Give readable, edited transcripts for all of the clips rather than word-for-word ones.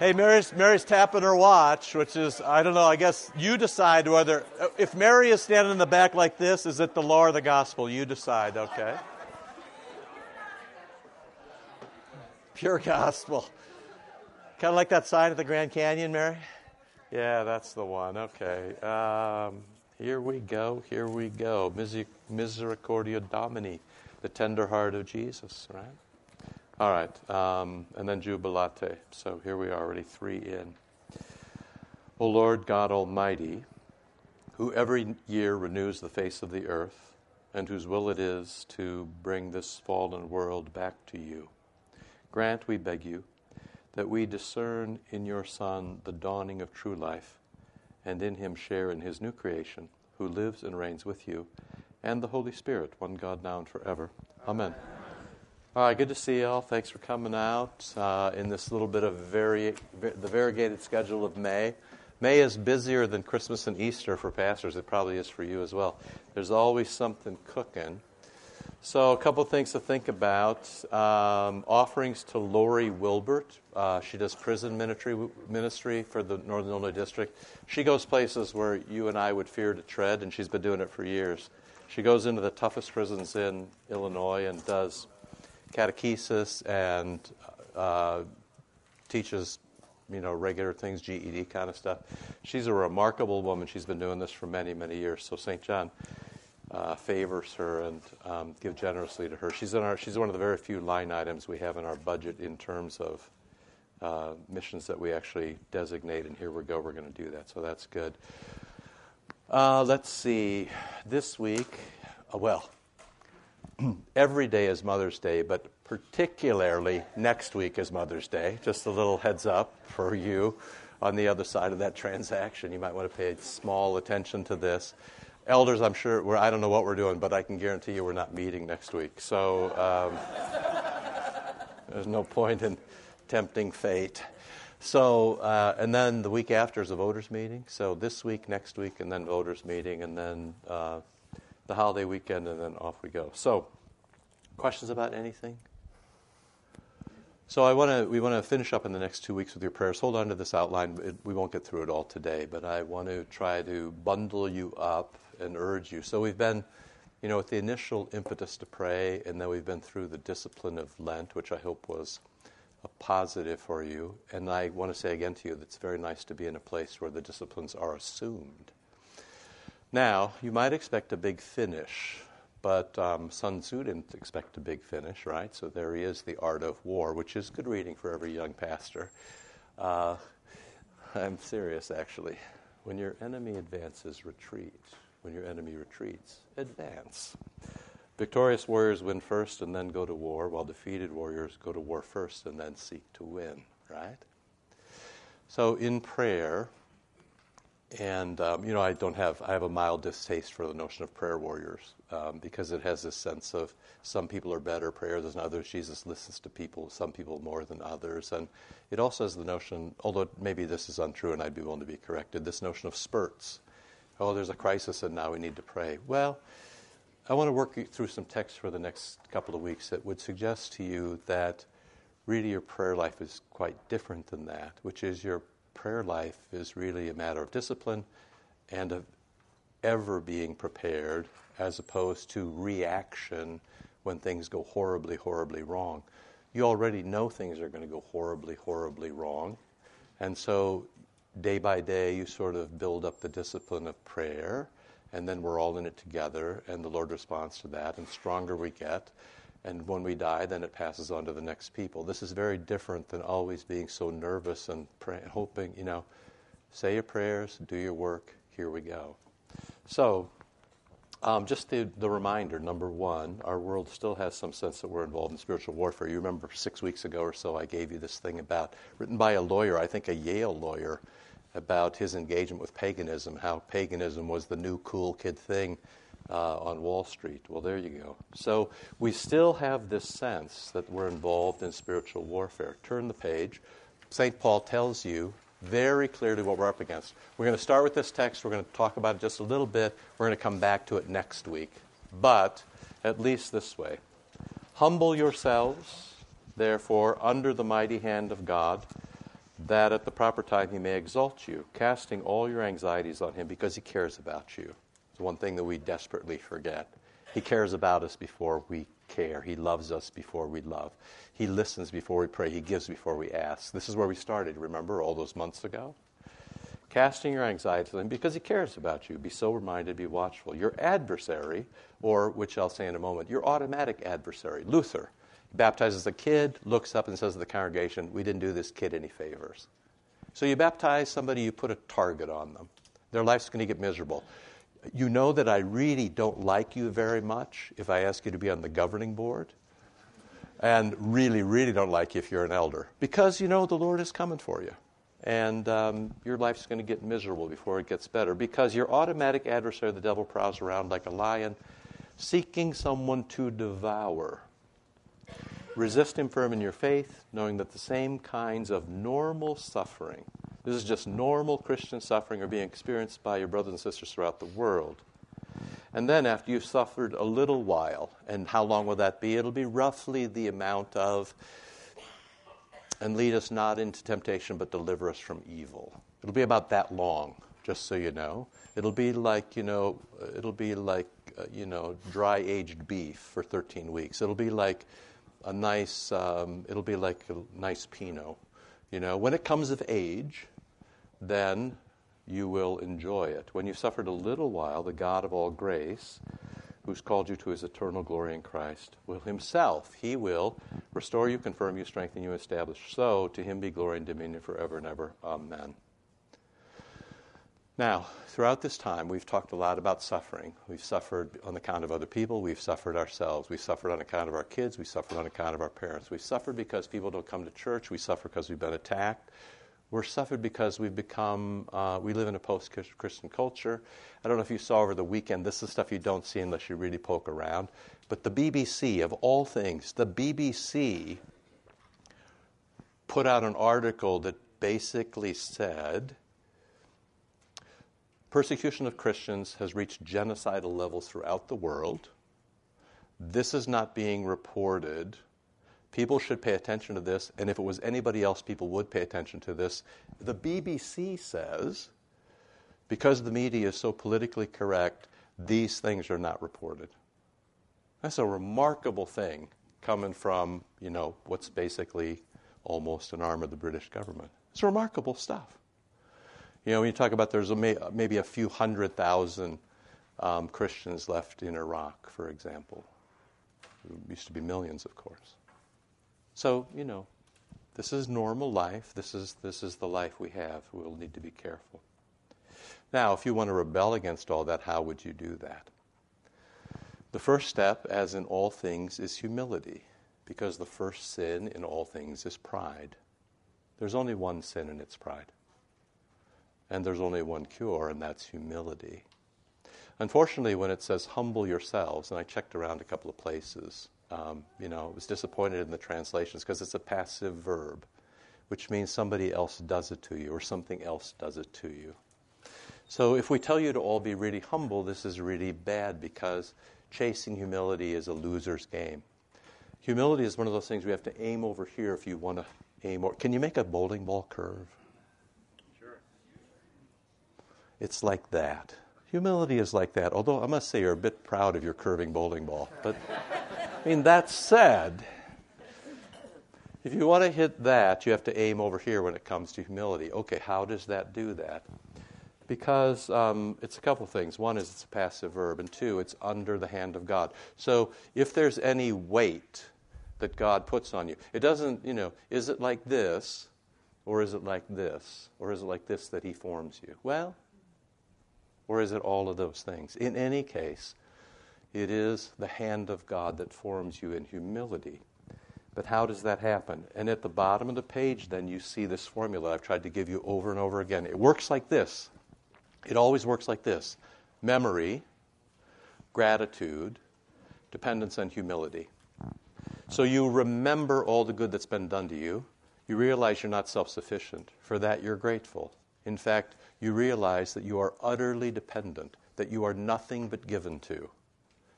Hey, Mary's tapping her watch, which is, I don't know, I guess you decide whether, if Mary is standing in the back like this, is it the law or the gospel? You decide, okay? Pure gospel. Kind of like that sign at the Grand Canyon, Mary? Yeah, that's the one, okay. Here we go. Misericordia Domini, the tender heart of Jesus, right? All right, and then Jubilate. So here we are, already three in. O Lord God Almighty, who every year renews the face of the earth, and whose will it is to bring this fallen world back to you, grant, we beg you, that we discern in your Son the dawning of true life, and in him share in his new creation, who lives and reigns with you, and the Holy Spirit, one God now and forever. Amen. All right, good to see you all. Thanks for coming out in this little bit of the variegated schedule of May. May is busier than Christmas and Easter for pastors. It probably is for you as well. There's always something cooking. So a couple things to think about. Offerings to Lori Wilbert. She does prison ministry for the Northern Illinois District. She goes places where you and I would fear to tread, and she's been doing it for years. She goes into the toughest prisons in Illinois and does catechesis and teaches, regular things, GED kind of stuff. She's a remarkable woman. She's been doing this for many, many years. So St. John favors her and give generously to her. She's one of the very few line items we have in our budget in terms of missions that we actually designate. And here we go. We're going to do that. So that's good. Let's see. This week, every day is Mother's Day, but particularly next week is Mother's Day. Just a little heads up for you on the other side of that transaction. You might want to pay small attention to this. Elders, I'm sure, I don't know what we're doing, but I can guarantee you we're not meeting next week. So there's no point in tempting fate. So, and then the week after is a voters meeting. So this week, next week, and then voters meeting, and then the holiday weekend, and then off we go. So, questions about anything? So we want to finish up in the next 2 weeks with your prayers. Hold on to this outline. We won't get through it all today, but I want to try to bundle you up and urge you. So we've been, with the initial impetus to pray, and then we've been through the discipline of Lent, which I hope was a positive for you. And I want to say again to you that it's very nice to be in a place where the disciplines are assumed. Now, you might expect a big finish, but Sun Tzu didn't expect a big finish, right? So there he is, The Art of War, which is good reading for every young pastor. I'm serious, actually. When your enemy advances, retreat. When your enemy retreats, advance. Victorious warriors win first and then go to war, while defeated warriors go to war first and then seek to win, right? So in prayer... And, I have a mild distaste for the notion of prayer warriors because it has this sense of some people are better prayers than others. Jesus listens to people, some people more than others. And it also has the notion, although maybe this is untrue and I'd be willing to be corrected, this notion of spurts. Oh, there's a crisis and now we need to pray. Well, I want to work through some texts for the next couple of weeks that would suggest to you that really your prayer life is quite different than that, which is your prayer life is really a matter of discipline and of ever being prepared as opposed to reaction when things go horribly, horribly wrong. You already know things are going to go horribly, horribly wrong. And so day by day, you sort of build up the discipline of prayer, and then we're all in it together, and the Lord responds to that, and stronger we get. And when we die, then it passes on to the next people. This is very different than always being so nervous and hoping, say your prayers, do your work, here we go. So just the reminder, number one, our world still has some sense that we're involved in spiritual warfare. You remember 6 weeks ago or so I gave you this thing written by a lawyer, I think a Yale lawyer, about his engagement with paganism, how paganism was the new cool kid thing on Wall Street. Well, there you go. So we still have this sense that we're involved in spiritual warfare. Turn the page. St. Paul tells you very clearly what we're up against. We're going to start with this text. We're going to talk about it just a little bit. We're going to come back to it next week. But at least this way. Humble yourselves, therefore, under the mighty hand of God, that at the proper time he may exalt you, casting all your anxieties on him because he cares about you. It's one thing that we desperately forget. He cares about us before we care. He loves us before we love. He listens before we pray. He gives before we ask. This is where we started, remember, all those months ago? Casting your anxieties on him because he cares about you. Be sober-minded, be watchful. Your adversary, or, which I'll say in a moment, your automatic adversary, Luther, baptizes the kid, looks up and says to the congregation, we didn't do this kid any favors. So you baptize somebody, you put a target on them. Their life's going to get miserable. You know that I really don't like you very much if I ask you to be on the governing board, and really, really don't like you if you're an elder, because you know the Lord is coming for you. And your life's going to get miserable before it gets better, because your automatic adversary, the devil, prowls around like a lion, seeking someone to devour. Resist him firm in your faith, knowing that the same kinds of normal suffering, this is just normal Christian suffering, are being experienced by your brothers and sisters throughout the world. And then after you've suffered a little while, and how long will that be? It'll be roughly the amount of, and lead us not into temptation, but deliver us from evil. It'll be about that long, just so you know. It'll be like, dry-aged beef for 13 weeks. It'll be like a nice, Pinot. You know, when it comes of age, then you will enjoy it. When you've suffered a little while, the God of all grace, who's called you to his eternal glory in Christ, will himself, he will restore you, confirm you, strengthen you, establish. So to him be glory and dominion forever and ever. Amen. Now, throughout this time, we've talked a lot about suffering. We've suffered on account of other people. We've suffered ourselves. We've suffered on account of our kids. We've suffered on account of our parents. We've suffered because people don't come to church. We suffer because we've been attacked. We're suffered because we've become, we live in a post-Christian culture. I don't know if you saw over the weekend, this is stuff you don't see unless you really poke around, but the BBC, of all things, the BBC put out an article that basically said, persecution of Christians has reached genocidal levels throughout the world. This is not being reported. People should pay attention to this, and if it was anybody else, people would pay attention to this. The BBC says, because the media is so politically correct, these things are not reported. That's a remarkable thing coming from, what's basically almost an arm of the British government. It's remarkable stuff. When you talk about there's maybe a few 100,000 Christians left in Iraq, for example. It used to be millions, of course. So, this is normal life. This is the life we have. We'll need to be careful. Now, if you want to rebel against all that, how would you do that? The first step, as in all things, is humility, because the first sin in all things is pride. There's only one sin, and it's pride. And there's only one cure, and that's humility. Unfortunately, when it says humble yourselves, and I checked around a couple of places, I was disappointed in the translations because it's a passive verb, which means somebody else does it to you or something else does it to you. So if we tell you to all be really humble, this is really bad because chasing humility is a loser's game. Humility is one of those things we have to aim over here if you want to aim. Can you make a bowling ball curve? Sure. It's like that. Humility is like that, although I must say you're a bit proud of your curving bowling ball. But... that said, if you want to hit that, you have to aim over here when it comes to humility. Okay, how does that do that? Because it's a couple things. One is it's a passive verb, and two, it's under the hand of God. So if there's any weight that God puts on you, it doesn't, is it like this, or is it like this, or is it like this that he forms you? Well, or is it all of those things? In any case, it is the hand of God that forms you in humility. But how does that happen? And at the bottom of the page, then, you see this formula I've tried to give you over and over again. It works like this. It always works like this. Memory, gratitude, dependence, and humility. So you remember all the good that's been done to you. You realize you're not self-sufficient. For that, you're grateful. In fact, you realize that you are utterly dependent, that you are nothing but given to,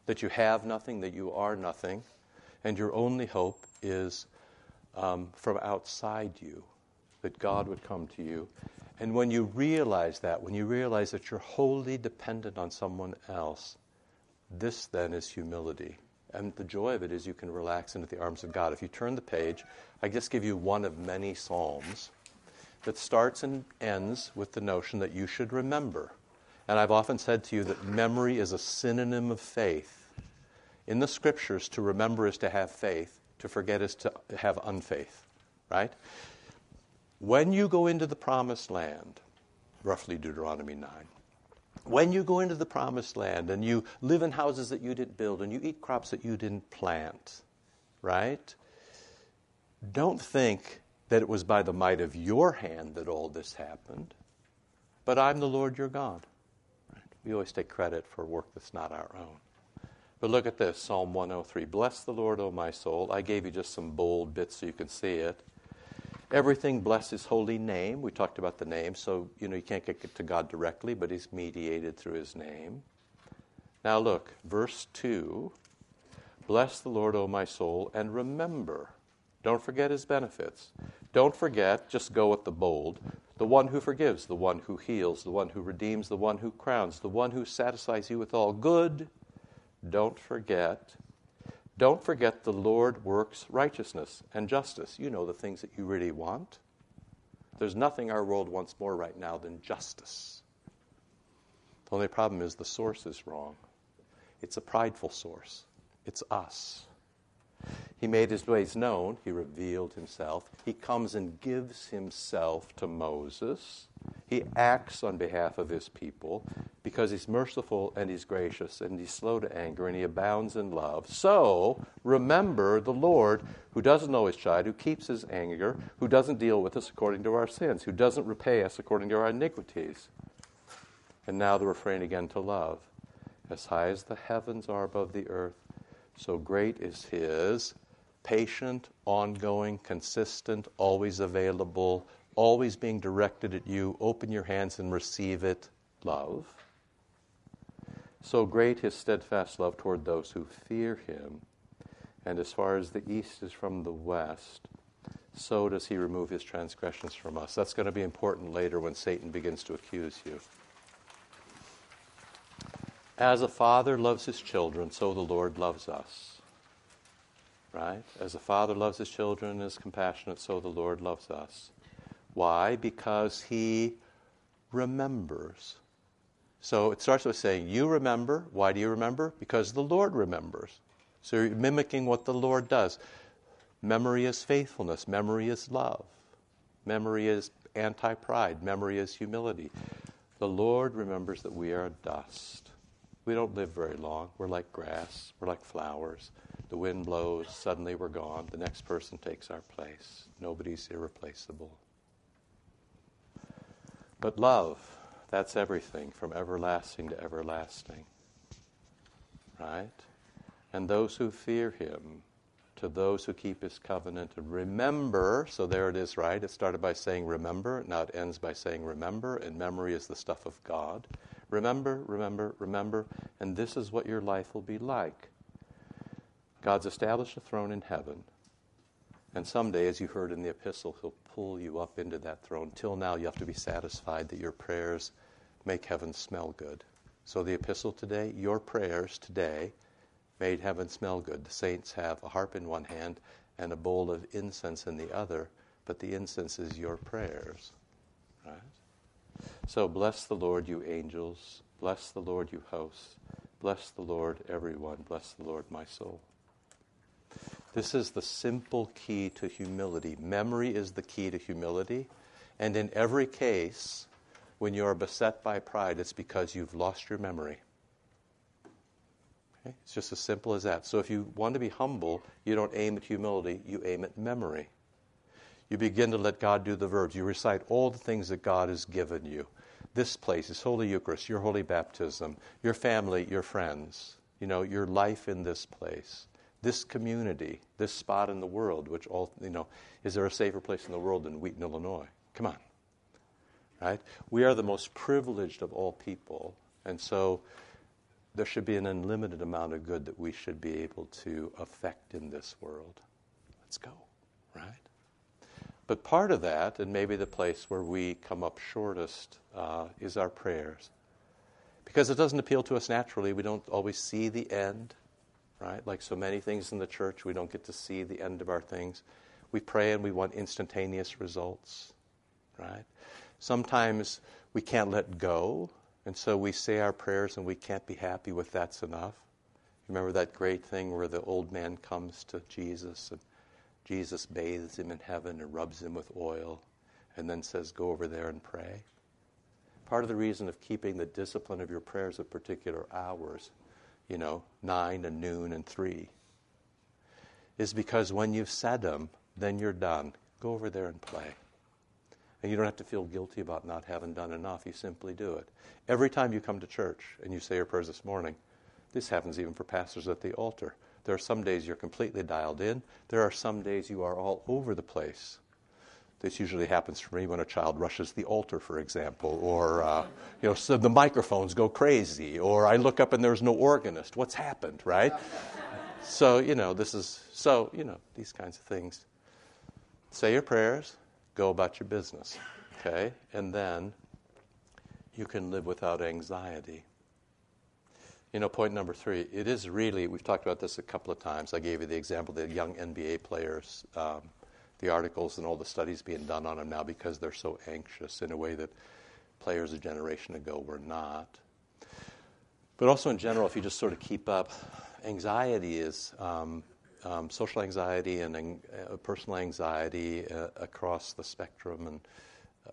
that you have nothing, that you are nothing, and your only hope is from outside you, that God would come to you. And when you realize that, you're wholly dependent on someone else, this then is humility. And the joy of it is you can relax into the arms of God. If you turn the page, I just give you one of many psalms that starts and ends with the notion that you should remember. And I've often said to you that memory is a synonym of faith. In the Scriptures, to remember is to have faith. To forget is to have unfaith, right? When you go into the promised land, roughly Deuteronomy 9, when you go into the promised land and you live in houses that you didn't build and you eat crops that you didn't plant, right? Don't think that it was by the might of your hand that all this happened, but I'm the Lord your God. Right? We always take credit for work that's not our own. But look at this, Psalm 103. Bless the Lord, O my soul. I gave you just some bold bits so you can see it. Everything bless his holy name. We talked about the name, so you can't get to God directly, but he's mediated through his name. Now look, verse 2. Bless the Lord, O my soul, and remember. Don't forget his benefits. Don't forget, just go with the bold. The one who forgives, the one who heals, the one who redeems, the one who crowns, the one who satisfies you with all good. Don't forget the Lord works righteousness and justice. You know the things that you really want. There's nothing our world wants more right now than justice. The only problem is the source is wrong. It's a prideful source. It's us. He made his ways known. He revealed himself. He comes and gives himself to Moses. He acts on behalf of his people because he's merciful and he's gracious and he's slow to anger and he abounds in love. So remember the Lord who doesn't always chide, who keeps his anger, who doesn't deal with us according to our sins, who doesn't repay us according to our iniquities. And now the refrain again to love. As high as the heavens are above the earth, so great is his patient, ongoing, consistent, always available, always being directed at you, open your hands and receive it, love. So great his steadfast love toward those who fear him. And as far as the east is from the west, so does he remove his transgressions from us. That's going to be important later when Satan begins to accuse you. As a father loves his children, so the Lord loves us. Right? As a father loves his children and is compassionate, so the Lord loves us. Why? Because he remembers. So it starts with saying, you remember. Why do you remember? Because the Lord remembers. So you're mimicking what the Lord does. Memory is faithfulness. Memory is love. Memory is anti-pride. Memory is humility. The Lord remembers that we are dust. We don't live very long. We're like grass. We're like flowers. The wind blows. Suddenly we're gone. The next person takes our place. Nobody's irreplaceable. But love, that's everything from everlasting to everlasting. Right? And those who fear him, to those who keep his covenant and remember, so there it is, right? It started by saying remember. Now it ends by saying remember. And memory is the stuff of God. Remember, remember, remember, and this is what your life will be like. God's established a throne in heaven, and someday, as you heard in the epistle, he'll pull you up into that throne. Till now, you have to be satisfied that your prayers make heaven smell good. So the epistle today, your prayers today made heaven smell good. The saints have a harp in one hand and a bowl of incense in the other, but the incense is your prayers, right? So bless the Lord, you angels. Bless the Lord, you hosts. Bless the Lord, everyone. Bless the Lord, my soul. This is the simple key to humility. Memory is the key to humility. And in every case, when you are beset by pride, it's because you've lost your memory. Okay? It's just as simple as that. So if you want to be humble, you don't aim at humility. You aim at memory. You begin to let God do the verbs. You recite all the things that God has given you. This place, His Holy Eucharist, your Holy Baptism, your family, your friends, your life in this place, this community, this spot in the world, which all, is there a safer place in the world than Wheaton, Illinois? Come on. Right? We are the most privileged of all people, and so there should be an unlimited amount of good that we should be able to affect in this world. Let's go. Right? But part of that, and maybe the place where we come up shortest, is our prayers. Because it doesn't appeal to us naturally. We don't always see the end, right? Like so many things in the church, we don't get to see the end of our things. We pray and we want instantaneous results, right? Sometimes we can't let go, and so we say our prayers and we can't be happy with that's enough. Remember that great thing where the old man comes to Jesus and Jesus bathes him in heaven and rubs him with oil and then says, go over there and pray. Part of the reason of keeping the discipline of your prayers at particular hours, 9 and noon and 3, is because when you've said them, then you're done. Go over there and play. And you don't have to feel guilty about not having done enough. You simply do it. Every time you come to church and you say your prayers this morning, this happens even for pastors at the altar. There are some days you're completely dialed in. There are some days you are all over the place. This usually happens for me when a child rushes the altar, for example, or so the microphones go crazy, or I look up and there's no organist. What's happened, right? These kinds of things. Say your prayers, go about your business, okay? And then you can live without anxiety. Point number 3, it is really, we've talked about this a couple of times. I gave you the example of the young NBA players, the articles and all the studies being done on them now because they're so anxious in a way that players a generation ago were not. But also in general, if you just sort of keep up, anxiety is social anxiety and personal anxiety across the spectrum, and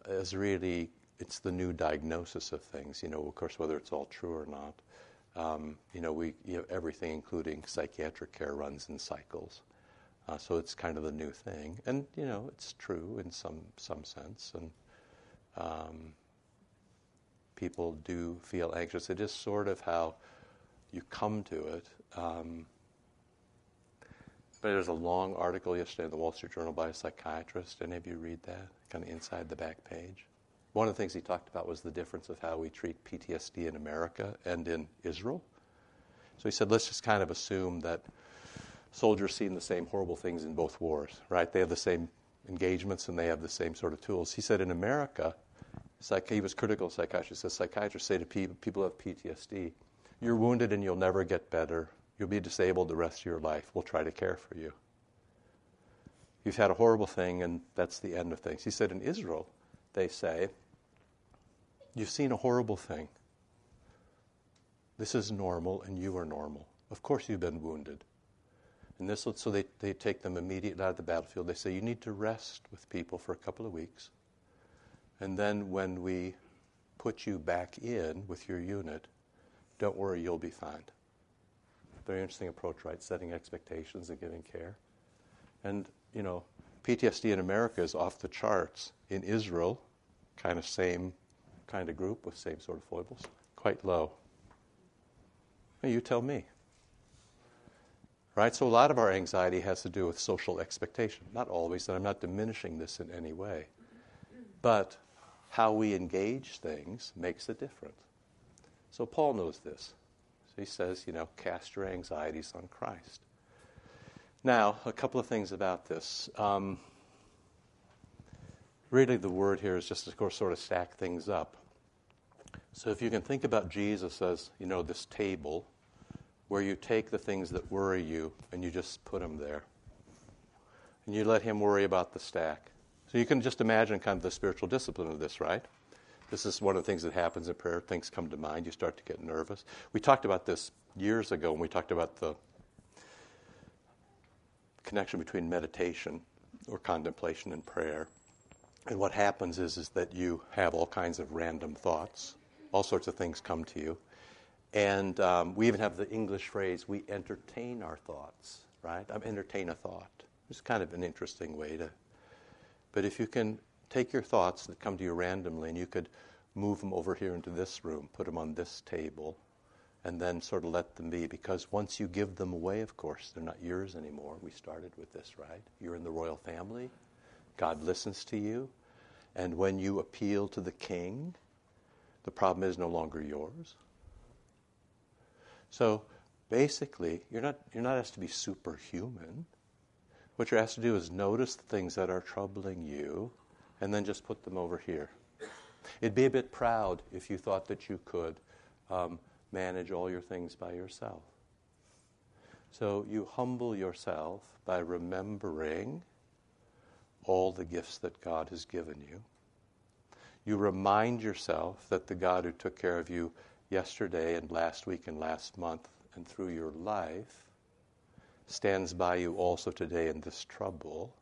is really, it's the new diagnosis of things, of course, whether it's all true or not. Everything, including psychiatric care, runs in cycles. So it's kind of the new thing. And, it's true in some sense. And people do feel anxious. It is sort of how you come to it. But there's a long article yesterday in the Wall Street Journal by a psychiatrist. Any of you read that? Kind of inside the back page. One of the things he talked about was the difference of how we treat PTSD in America and in Israel. So he said, let's just kind of assume that soldiers seen the same horrible things in both wars, right? They have the same engagements and they have the same sort of tools. He said in America, he was critical of psychiatrists. He said psychiatrists say to people who have PTSD, you're wounded and you'll never get better. You'll be disabled the rest of your life. We'll try to care for you. You've had a horrible thing and that's the end of things. He said in Israel, they say, you've seen a horrible thing. This is normal and you are normal. Of course you've been wounded. And this, so they take them immediately out of the battlefield. They say, you need to rest with people for a couple of weeks. And then when we put you back in with your unit, don't worry, you'll be fine. Very interesting approach, right? Setting expectations and giving care. And, PTSD in America is off the charts. In Israel, kind of same kind of group with same sort of foibles, quite low. Now you tell me. Right, so a lot of our anxiety has to do with social expectation. Not always, and I'm not diminishing this in any way. But how we engage things makes a difference. So Paul knows this. So he says, cast your anxieties on Christ. Now, a couple of things about this. Really the word here is just to sort of stack things up. So if you can think about Jesus as, this table, where you take the things that worry you and you just put them there. And you let him worry about the stack. So you can just imagine kind of the spiritual discipline of this, right? This is one of the things that happens in prayer. Things come to mind. You start to get nervous. We talked about this years ago when we talked about the connection between meditation or contemplation and prayer. And what happens is that you have all kinds of random thoughts. All sorts of things come to you. And we even have the English phrase, we entertain our thoughts, right? I entertain a thought. It's kind of an interesting way to... But if you can take your thoughts that come to you randomly and you could move them over here into this room, put them on this table, and then sort of let them be. Because once you give them away, of course, they're not yours anymore. We started with this, right? You're in the royal family. God listens to you. And when you appeal to the king, the problem is no longer yours. So basically, you're not asked to be superhuman. What you're asked to do is notice the things that are troubling you and then just put them over here. It'd be a bit proud if you thought that you could manage all your things by yourself. So you humble yourself by remembering all the gifts that God has given you. You remind yourself that the God who took care of you yesterday and last week and last month and through your life stands by you also today in this trouble.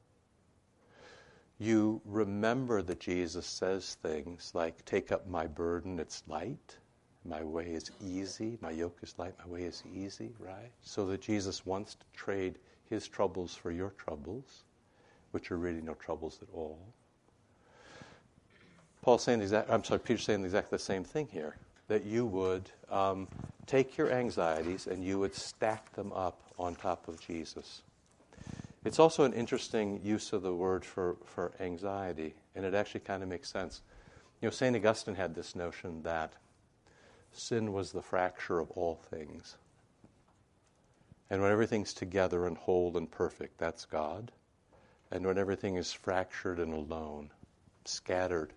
You remember that Jesus says things like, take up my burden, it's light. My way is easy. My yoke is light. My way is easy, right? So that Jesus wants to trade his troubles for your troubles, which are really no troubles at all. Peter's saying exactly the same thing here, that you would take your anxieties and you would stack them up on top of Jesus. It's also an interesting use of the word for anxiety, and it actually kind of makes sense. You know, St. Augustine had this notion that sin was the fracture of all things. And when everything's together and whole and perfect, that's God. And when everything is fractured and alone, scattered,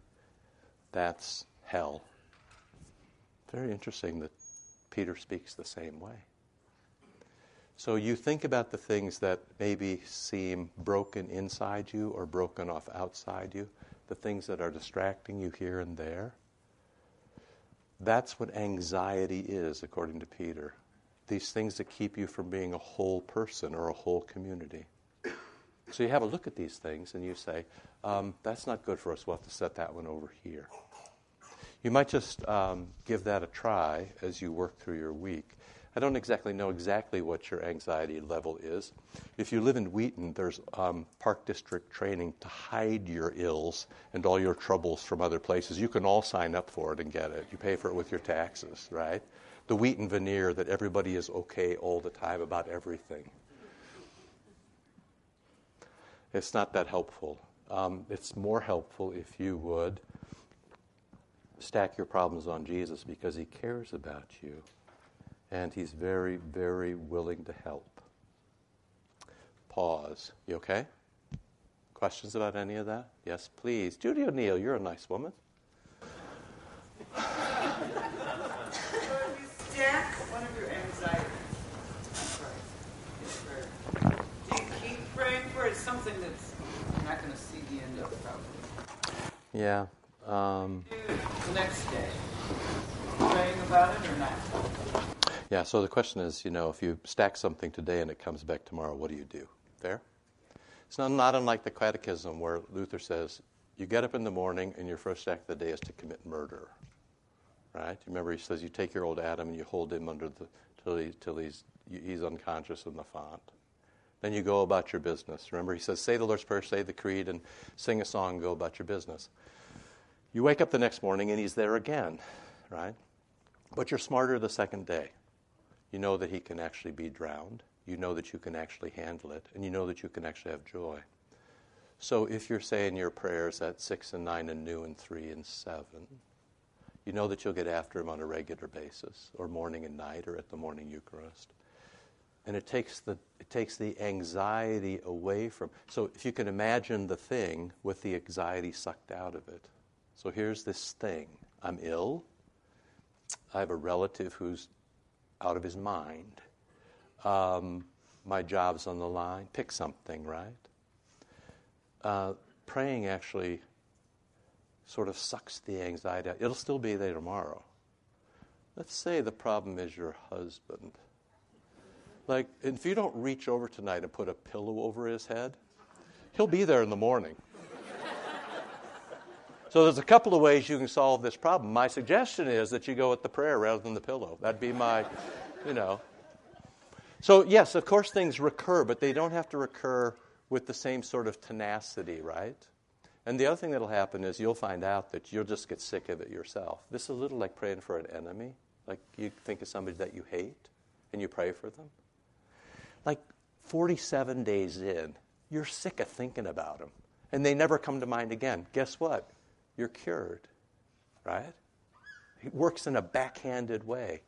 that's hell. Very interesting that Peter speaks the same way. So you think about the things that maybe seem broken inside you or broken off outside you, the things that are distracting you here and there. That's what anxiety is, according to Peter. These things that keep you from being a whole person or a whole community. So you have a look at these things and you say, that's not good for us. We'll have to set that one over here. You might just give that a try as you work through your week. I don't exactly know what your anxiety level is. If you live in Wheaton, there's park district training to hide your ills and all your troubles from other places. You can all sign up for it and get it. You pay for it with your taxes, right? The Wheaton veneer that everybody is okay all the time about everything. It's not that helpful. It's more helpful if you would stack your problems on Jesus because he cares about you. And he's very, very willing to help. Pause. You okay? Questions about any of that? Yes, please. Judy O'Neill, you're a nice woman. When you stack one of your anxieties, do you keep praying for it? Something that's not going to see the end of, probably. Yeah. The next day, praying about it or not? Yeah, so the question is, if you stack something today and it comes back tomorrow, what do you do? Fair? It's not unlike the Catechism where Luther says, you get up in the morning and your first act of the day is to commit murder. Right? Remember, he says you take your old Adam and you hold him under till he's unconscious in the font. Then you go about your business. Remember, he says, say the Lord's Prayer, say the Creed, and sing a song, go about your business. You wake up the next morning and he's there again. Right? But you're smarter the second day. You know that he can actually be drowned. You know that you can actually handle it. And you know that you can actually have joy. So if you're saying your prayers at 6 and 9 and noon and 3 and 7, you know that you'll get after him on a regular basis, or morning and night, or at the morning Eucharist. And it takes the anxiety away from. So if you can imagine the thing with the anxiety sucked out of it. So here's this thing. I'm ill. I have a relative who's out of his mind. My job's on the line. Pick something, right? Praying actually sort of sucks the anxiety out. It'll still be there tomorrow. Let's say the problem is your husband. Like, if you don't reach over tonight and put a pillow over his head, he'll be there in the morning. So there's a couple of ways you can solve this problem. My suggestion is that you go with the prayer rather than the pillow. That'd be my, So yes, of course things recur, but they don't have to recur with the same sort of tenacity, right? And the other thing that'll happen is you'll find out that you'll just get sick of it yourself. This is a little like praying for an enemy. Like you think of somebody that you hate and you pray for them. Like 47 days in, you're sick of thinking about them. And they never come to mind again. Guess what? You're cured, right? It works in a backhanded way.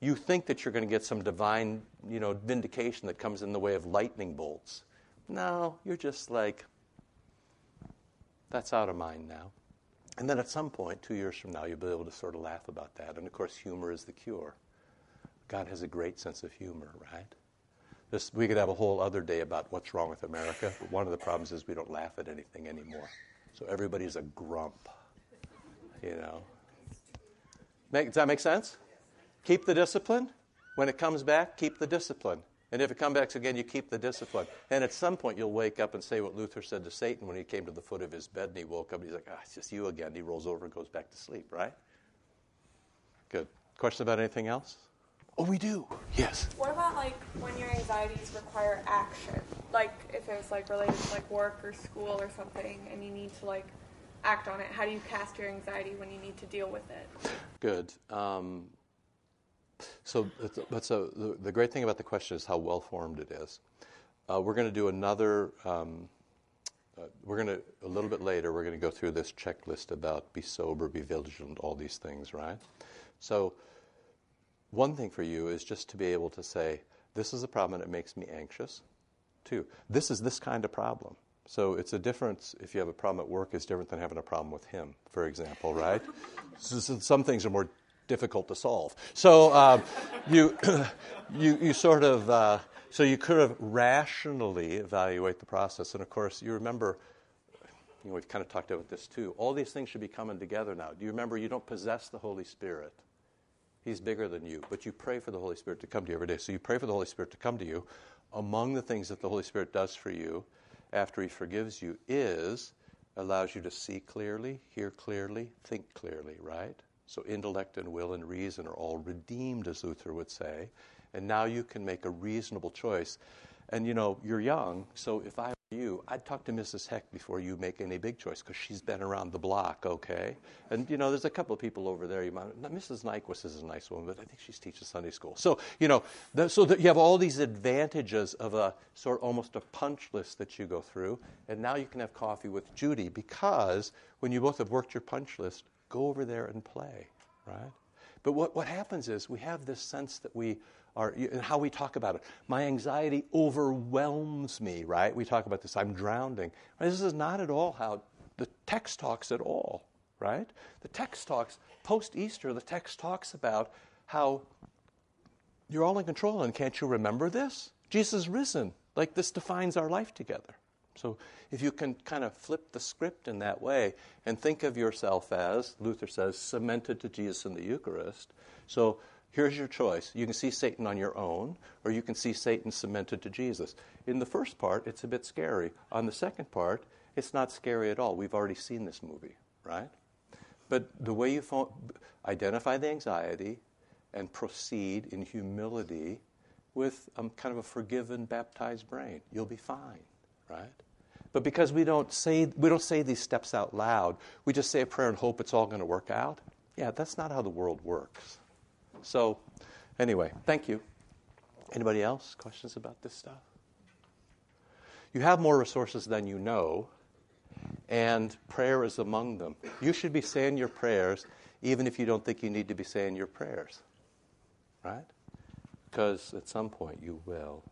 You think that you're going to get some divine, vindication that comes in the way of lightning bolts. No, you're just like, that's out of mind now. And then at some point, 2 years from now, you'll be able to sort of laugh about that. And, of course, humor is the cure. God has a great sense of humor, right? We could have a whole other day about what's wrong with America, but one of the problems is we don't laugh at anything anymore. So everybody's a grump, you know. Does that make sense? Keep the discipline. When it comes back, keep the discipline. And if it comes back again, you keep the discipline. And at some point, you'll wake up and say what Luther said to Satan when he came to the foot of his bed and he woke up and he's like, it's just you again. He rolls over and goes back to sleep, right? Good. Question about anything else? Oh, we do. Yes. What about, like, when your anxieties require action? Like, if it was, like, related to, like, work or school or something and you need to, like, act on it, how do you cast your anxiety when you need to deal with it? Good. So the great thing about the question is how well formed it is. We're going to do another. A little bit later. We're going to go through this checklist about be sober, be vigilant, all these things, right? So, one thing for you is just to be able to say, this is a problem and it makes me anxious. Two, this is this kind of problem. So it's a difference if you have a problem at work. It's different than having a problem with him, for example, right? So some things are more difficult to solve. So you you could have rationally evaluate the process. And of course, you remember, you know, we've kind of talked about this too. All these things should be coming together now. Do you remember you don't possess the Holy Spirit? He's bigger than you, but you pray for the Holy Spirit to come to you every day. So you pray for the Holy Spirit to come to you. Among the things that the Holy Spirit does for you after he forgives you is allows you to see clearly, hear clearly, think clearly, right? So intellect and will and reason are all redeemed, as Luther would say. And now you can make a reasonable choice. And, you know, you're young, so if I were you, I'd talk to Mrs. Heck before you make any big choice because she's been around the block, okay? And, you know, there's a couple of people over there. You might, Mrs. Nyquist is a nice woman, but I think she's teaching Sunday school. So, you know, so that you have all these advantages of a sort of almost a punch list that you go through. And now you can have coffee with Judy because when you both have worked your punch list, go over there and play, right? But what happens is we have this sense that we are, and how we talk about it. My anxiety overwhelms me, right? We talk about this, I'm drowning. This is not at all how the text talks at all, right? The text talks, post-Easter, the text talks about how you're all in control and can't you remember this? Jesus is risen. Like this defines our life together. So if you can kind of flip the script in that way and think of yourself as, Luther says, cemented to Jesus in the Eucharist. So here's your choice. You can see Satan on your own, or you can see Satan cemented to Jesus. In the first part, it's a bit scary. On the second part, it's not scary at all. We've already seen this movie, right? But the way you identify the anxiety and proceed in humility with kind of a forgiven, baptized brain, you'll be fine, right? But because we don't say these steps out loud, we just say a prayer and hope it's all going to work out. Yeah, that's not how the world works. So, anyway, thank you. Anybody else? Questions about this stuff? You have more resources than you know, and prayer is among them. You should be saying your prayers even if you don't think you need to be saying your prayers, right? Because at some point you will.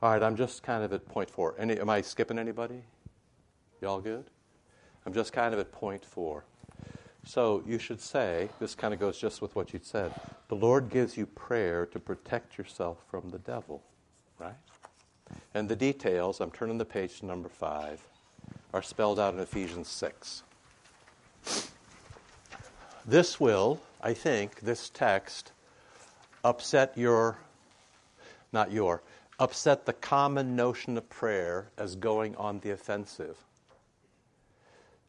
All right, I'm just kind of at point 4. Am I skipping anybody? Y'all good? I'm just kind of at point 4. So you should say, this kind of goes just with what you said, the Lord gives you prayer to protect yourself from the devil, right? And the details, I'm turning the page to number 5, are spelled out in Ephesians 6. This will, I think, this text, upset the common notion of prayer as going on the offensive.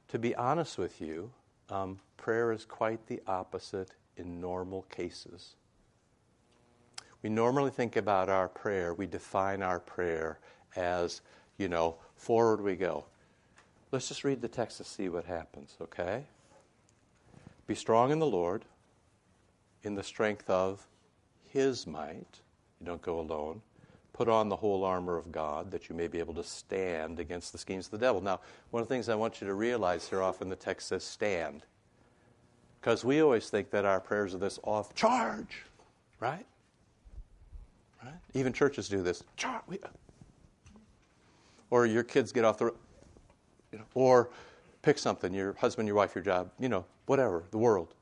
To be honest with you, prayer is quite the opposite in normal cases. We normally think about our prayer, we define our prayer as, you know, forward we go. Let's just read the text to see what happens, okay? Be strong in the Lord, in the strength of His might. You don't go alone. Put on the whole armor of God that you may be able to stand against the schemes of the devil. Now, one of the things I want you to realize here often the text says stand. Because we always think that our prayers are this off charge, right? Even churches do this. Charge. or your kids get off the road, or pick something, your husband, your wife, your job, whatever, the world.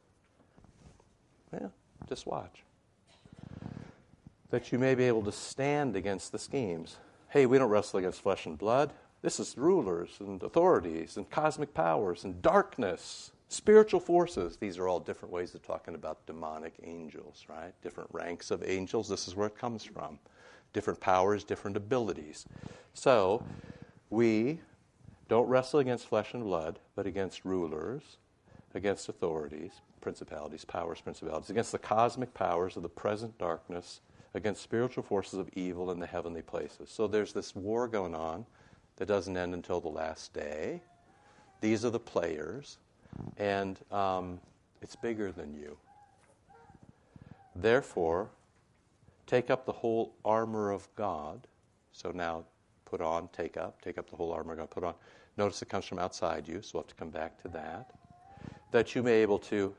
Yeah, just watch. That you may be able to stand against the schemes. Hey, we don't wrestle against flesh and blood. This is rulers and authorities and cosmic powers and darkness, spiritual forces. These are all different ways of talking about demonic angels, right? Different ranks of angels. This is where it comes from. Different powers, different abilities. So we don't wrestle against flesh and blood, but against rulers, against authorities, principalities, powers, principalities, against the cosmic powers of the present darkness, against spiritual forces of evil in the heavenly places. So there's this war going on that doesn't end until the last day. These are the players, and it's bigger than you. Therefore, take up the whole armor of God. So now put on, take up the whole armor of God, put on. Notice it comes from outside you, so we'll have to come back to that. That you may be able to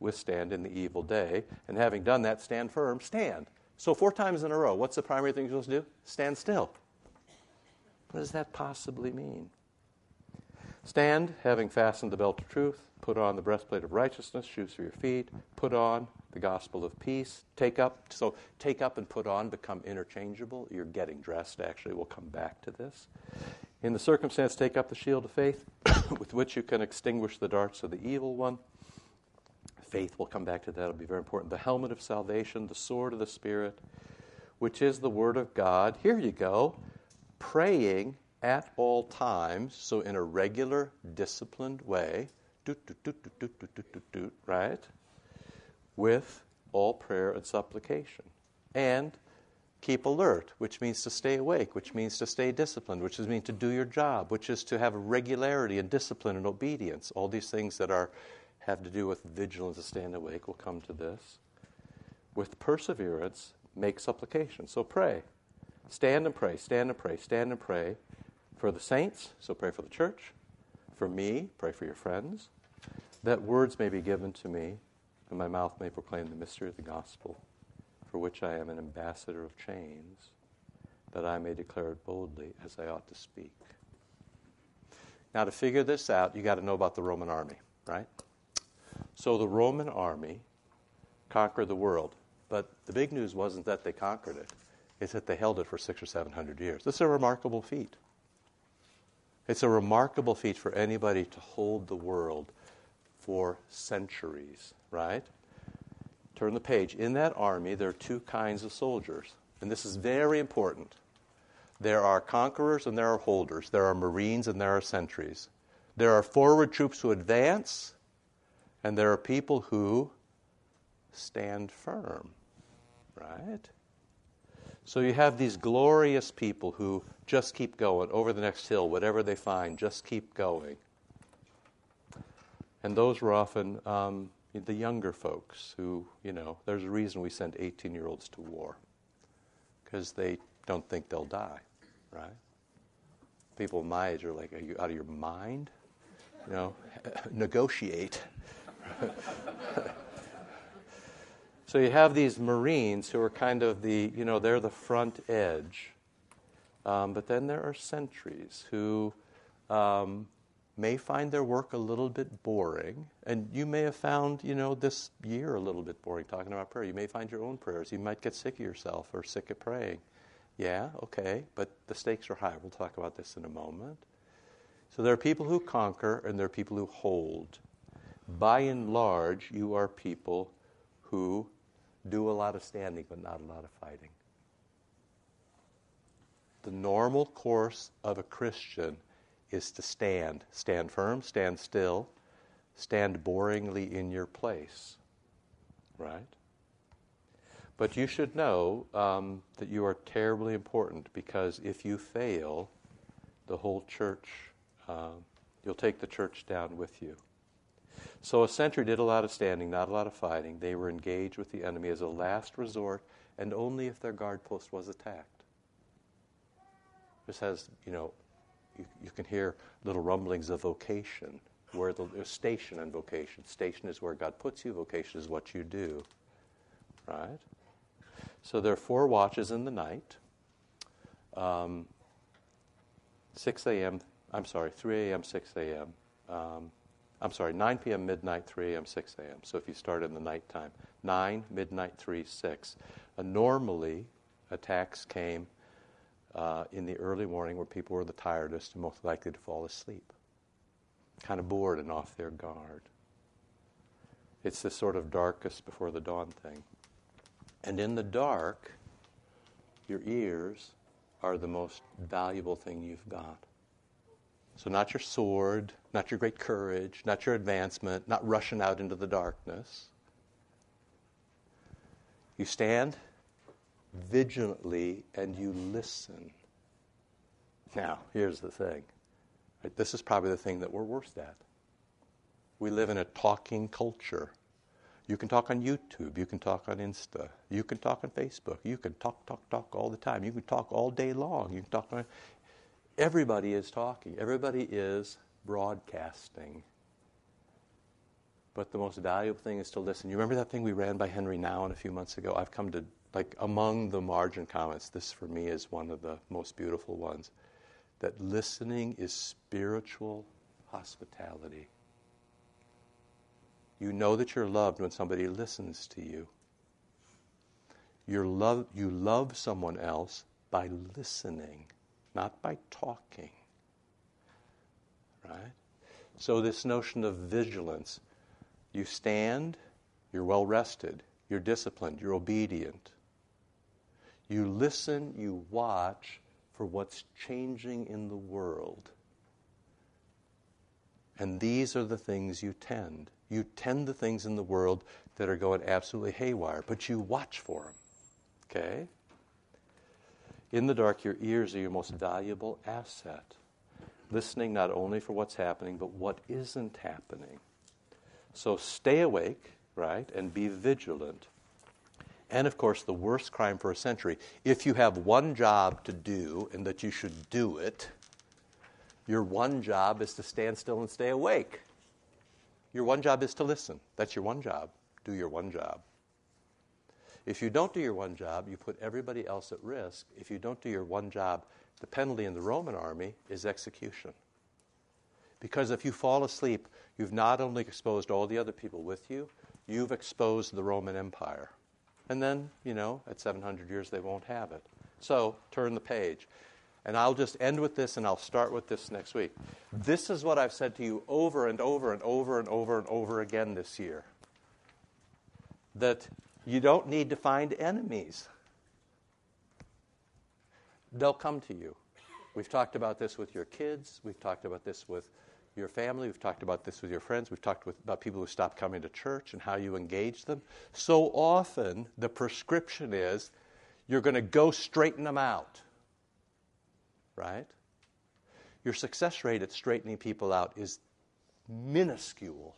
withstand in the evil day, and having done that, stand firm, stand. So 4 times in a row, what's the primary thing you're supposed to do? Stand still. What does that possibly mean? Stand, having fastened the belt of truth, put on the breastplate of righteousness, shoes for your feet, put on the gospel of peace, take up. So take up and put on become interchangeable. You're getting dressed, actually. We'll come back to this. In the circumstance, take up the shield of faith, with which you can extinguish the darts of the evil one. Faith, we'll come back to that. It'll be very important. The helmet of salvation, the sword of the Spirit, which is the word of God. Here you go. Praying at all times, so in a regular, disciplined way, right? With all prayer and supplication. And keep alert, which means to stay awake, which means to stay disciplined, which means to do your job, which is to have regularity and discipline and obedience. All these things that have to do with vigilance and staying awake. We'll come to this. With perseverance, make supplication. So pray. Stand and pray, stand and pray, stand and pray for the saints, so pray for the church, for me, pray for your friends, that words may be given to me, and my mouth may proclaim the mystery of the gospel, for which I am an ambassador of chains, that I may declare it boldly as I ought to speak. Now, to figure this out, you got to know about the Roman army, right? So the Roman army conquered the world, but the big news wasn't that they conquered it. It's that they held it for 600 or 700 years. This is a remarkable feat. It's a remarkable feat for anybody to hold the world for centuries, right? Turn the page. In that army, there are 2 kinds of soldiers, and this is very important. There are conquerors and there are holders. There are Marines and there are sentries. There are forward troops who advance, and there are people who stand firm, right? So you have these glorious people who just keep going over the next hill, whatever they find, just keep going. And those were often the younger folks who, there's a reason we send 18-year-olds to war, because they don't think they'll die, right? People my age are like, are you out of your mind? Negotiate. So you have these Marines who are kind of the, they're the front edge. But then there are sentries who may find their work a little bit boring. And you may have found, this year a little bit boring, talking about prayer. You may find your own prayers. You might get sick of yourself or sick of praying. Yeah, okay, but the stakes are high. We'll talk about this in a moment. So there are people who conquer and there are people who hold. By and large, you are people who do a lot of standing, but not a lot of fighting. The normal course of a Christian is to stand. Stand firm, stand still, stand boringly in your place, right? But you should know that you are terribly important, because if you fail, the whole church, you'll take the church down with you. So a sentry did a lot of standing, not a lot of fighting. They were engaged with the enemy as a last resort, and only if their guard post was attacked. This has, you can hear little rumblings of vocation, where there's station and vocation. Station is where God puts you. Vocation is what you do, right? So there are 4 watches in the night. 3 a.m., 6 a.m. 9 p.m., midnight, 3 a.m., 6 a.m. So if you start in the nighttime, 9, midnight, 3, 6. Normally, attacks came in the early morning where people were the tiredest and most likely to fall asleep, kind of bored and off their guard. It's this sort of darkest before the dawn thing. And in the dark, your ears are the most valuable thing you've got. So not your sword, not your great courage, not your advancement, not rushing out into the darkness. You stand vigilantly and you listen. Now, here's the thing. This is probably the thing that we're worst at. We live in a talking culture. You can talk on YouTube. You can talk on Insta. You can talk on Facebook. You can talk all the time. You can talk all day long. You can talk. Everybody is talking. Everybody is broadcasting. But the most valuable thing is to listen. You remember that thing we ran by Henry Nouwen a few months ago? I've come to, among the margin comments, this for me is one of the most beautiful ones, that listening is spiritual hospitality. You know that you're loved when somebody listens to you. You love someone else by listening, not by talking. Right? So this notion of vigilance, you stand, you're well rested, you're disciplined, you're obedient. You listen, you watch for what's changing in the world. And these are the things you tend. You tend the things in the world that are going absolutely haywire, but you watch for them, okay? In the dark, your ears are your most valuable asset, listening not only for what's happening, but what isn't happening. So stay awake, right, and be vigilant. And, of course, the worst crime for a century. If you have one job to do and that you should do it, your one job is to stand still and stay awake. Your one job is to listen. That's your one job. Do your one job. If you don't do your one job, you put everybody else at risk. If you don't do your one job, the penalty in the Roman army is execution. Because if you fall asleep, you've not only exposed all the other people with you, you've exposed the Roman Empire. And then, at 700 years, they won't have it. So turn the page. And I'll just end with this, and I'll start with this next week. This is what I've said to you over and over and over and over and over again this year. That you don't need to find enemies. They'll come to you. We've talked about this with your kids. We've talked about this with your family. We've talked about this with your friends. We've talked about people who stopped coming to church and how you engage them. So often, the prescription is, you're going to go straighten them out. Right? Your success rate at straightening people out is minuscule.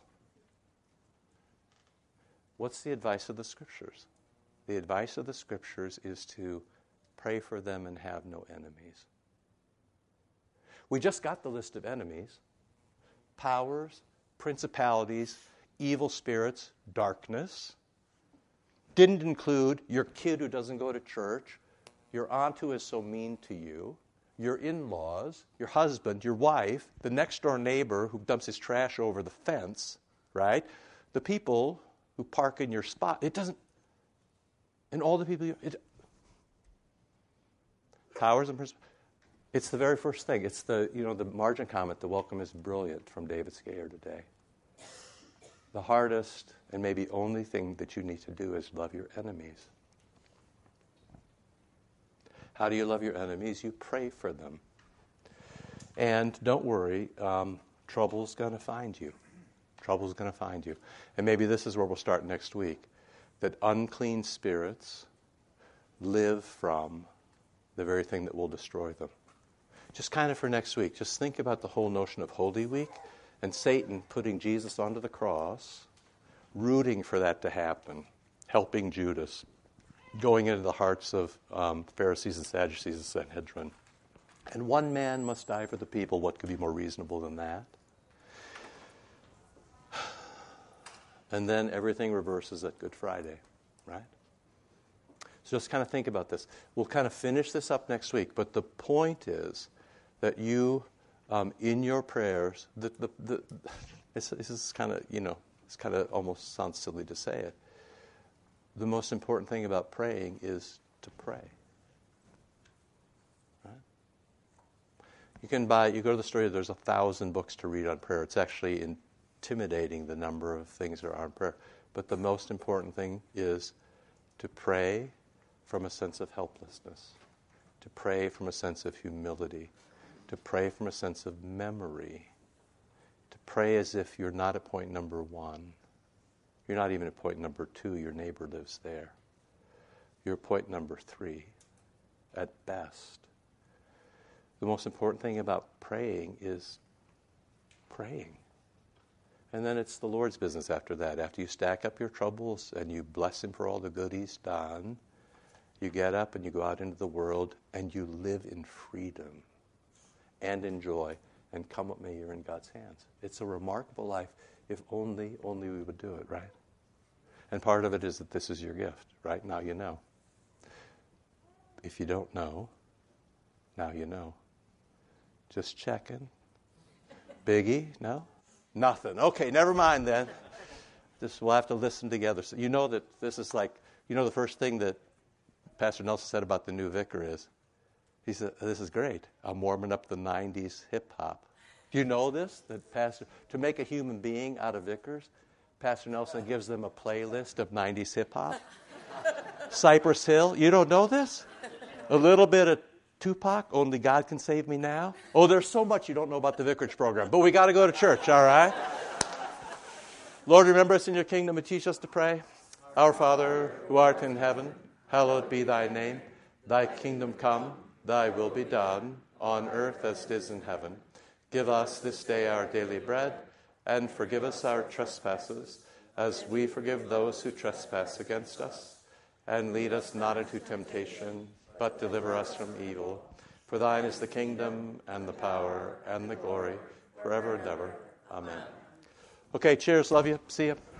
What's the advice of the Scriptures? The advice of the Scriptures is to pray for them and have no enemies. We just got the list of enemies: powers, principalities, evil spirits, darkness. Didn't include your kid who doesn't go to church, your aunt who is so mean to you, your in-laws, your husband, your wife, the next-door neighbor who dumps his trash over the fence, right? The people who park in your spot. It doesn't... And all the people... powers and... It's the very first thing. It's the margin comment, the welcome is brilliant, from David Skeyer today. The hardest and maybe only thing that you need to do is love your enemies. How do you love your enemies? You pray for them. And don't worry, trouble's going to find you. Trouble's going to find you. And maybe this is where we'll start next week, that unclean spirits live from the very thing that will destroy them. Just kind of for next week, just think about the whole notion of Holy Week and Satan putting Jesus onto the cross, rooting for that to happen, helping Judas, going into the hearts of Pharisees and Sadducees and Sanhedrin. And one man must die for the people. What could be more reasonable than that? And then everything reverses at Good Friday, right? So just kind of think about this. We'll kind of finish this up next week, but the point is that you, in your prayers, this is kind of, it's kind of almost sounds silly to say it. The most important thing about praying is to pray. Right? You go to the store, there's 1,000 books to read on prayer. It's actually intimidating the number of things that are on prayer. But the most important thing is to pray from a sense of helplessness, to pray from a sense of humility, to pray from a sense of memory, to pray as if you're not at point number one. You're not even at point number two, your neighbor lives there. You're at point number three, at best. The most important thing about praying is praying. And then it's the Lord's business after that. After you stack up your troubles and you bless Him for all the good He's done, you get up and you go out into the world and you live in freedom and in joy and come what may, you're in God's hands. It's a remarkable life if only we would do it, right? And part of it is that this is your gift, right? Now you know. If you don't know, now you know. Just checking. Biggie? No? Nothing. Okay, never mind then. We'll have to listen together. So you know that this is like, the first thing that Pastor Nelson said about the new vicar is, he said, this is great. I'm warming up the 90s hip-hop. Do you know this? That to make a human being out of vicars, Pastor Nelson gives them a playlist of 90s hip-hop. Cypress Hill. You don't know this? A little bit of Tupac, Only God Can Save Me Now. Oh, there's so much you don't know about the vicarage program, but we got to go to church, all right? Lord, remember us in your kingdom and teach us to pray. Our Father, who art in heaven, hallowed be thy name. Thy kingdom come, thy will be done, on earth as it is in heaven. Give us this day our daily bread, and forgive us our trespasses, as we forgive those who trespass against us. And lead us not into temptation, but deliver us from evil. For thine is the kingdom, and the power, and the glory, forever and ever. Amen. Okay, cheers, love you, see you.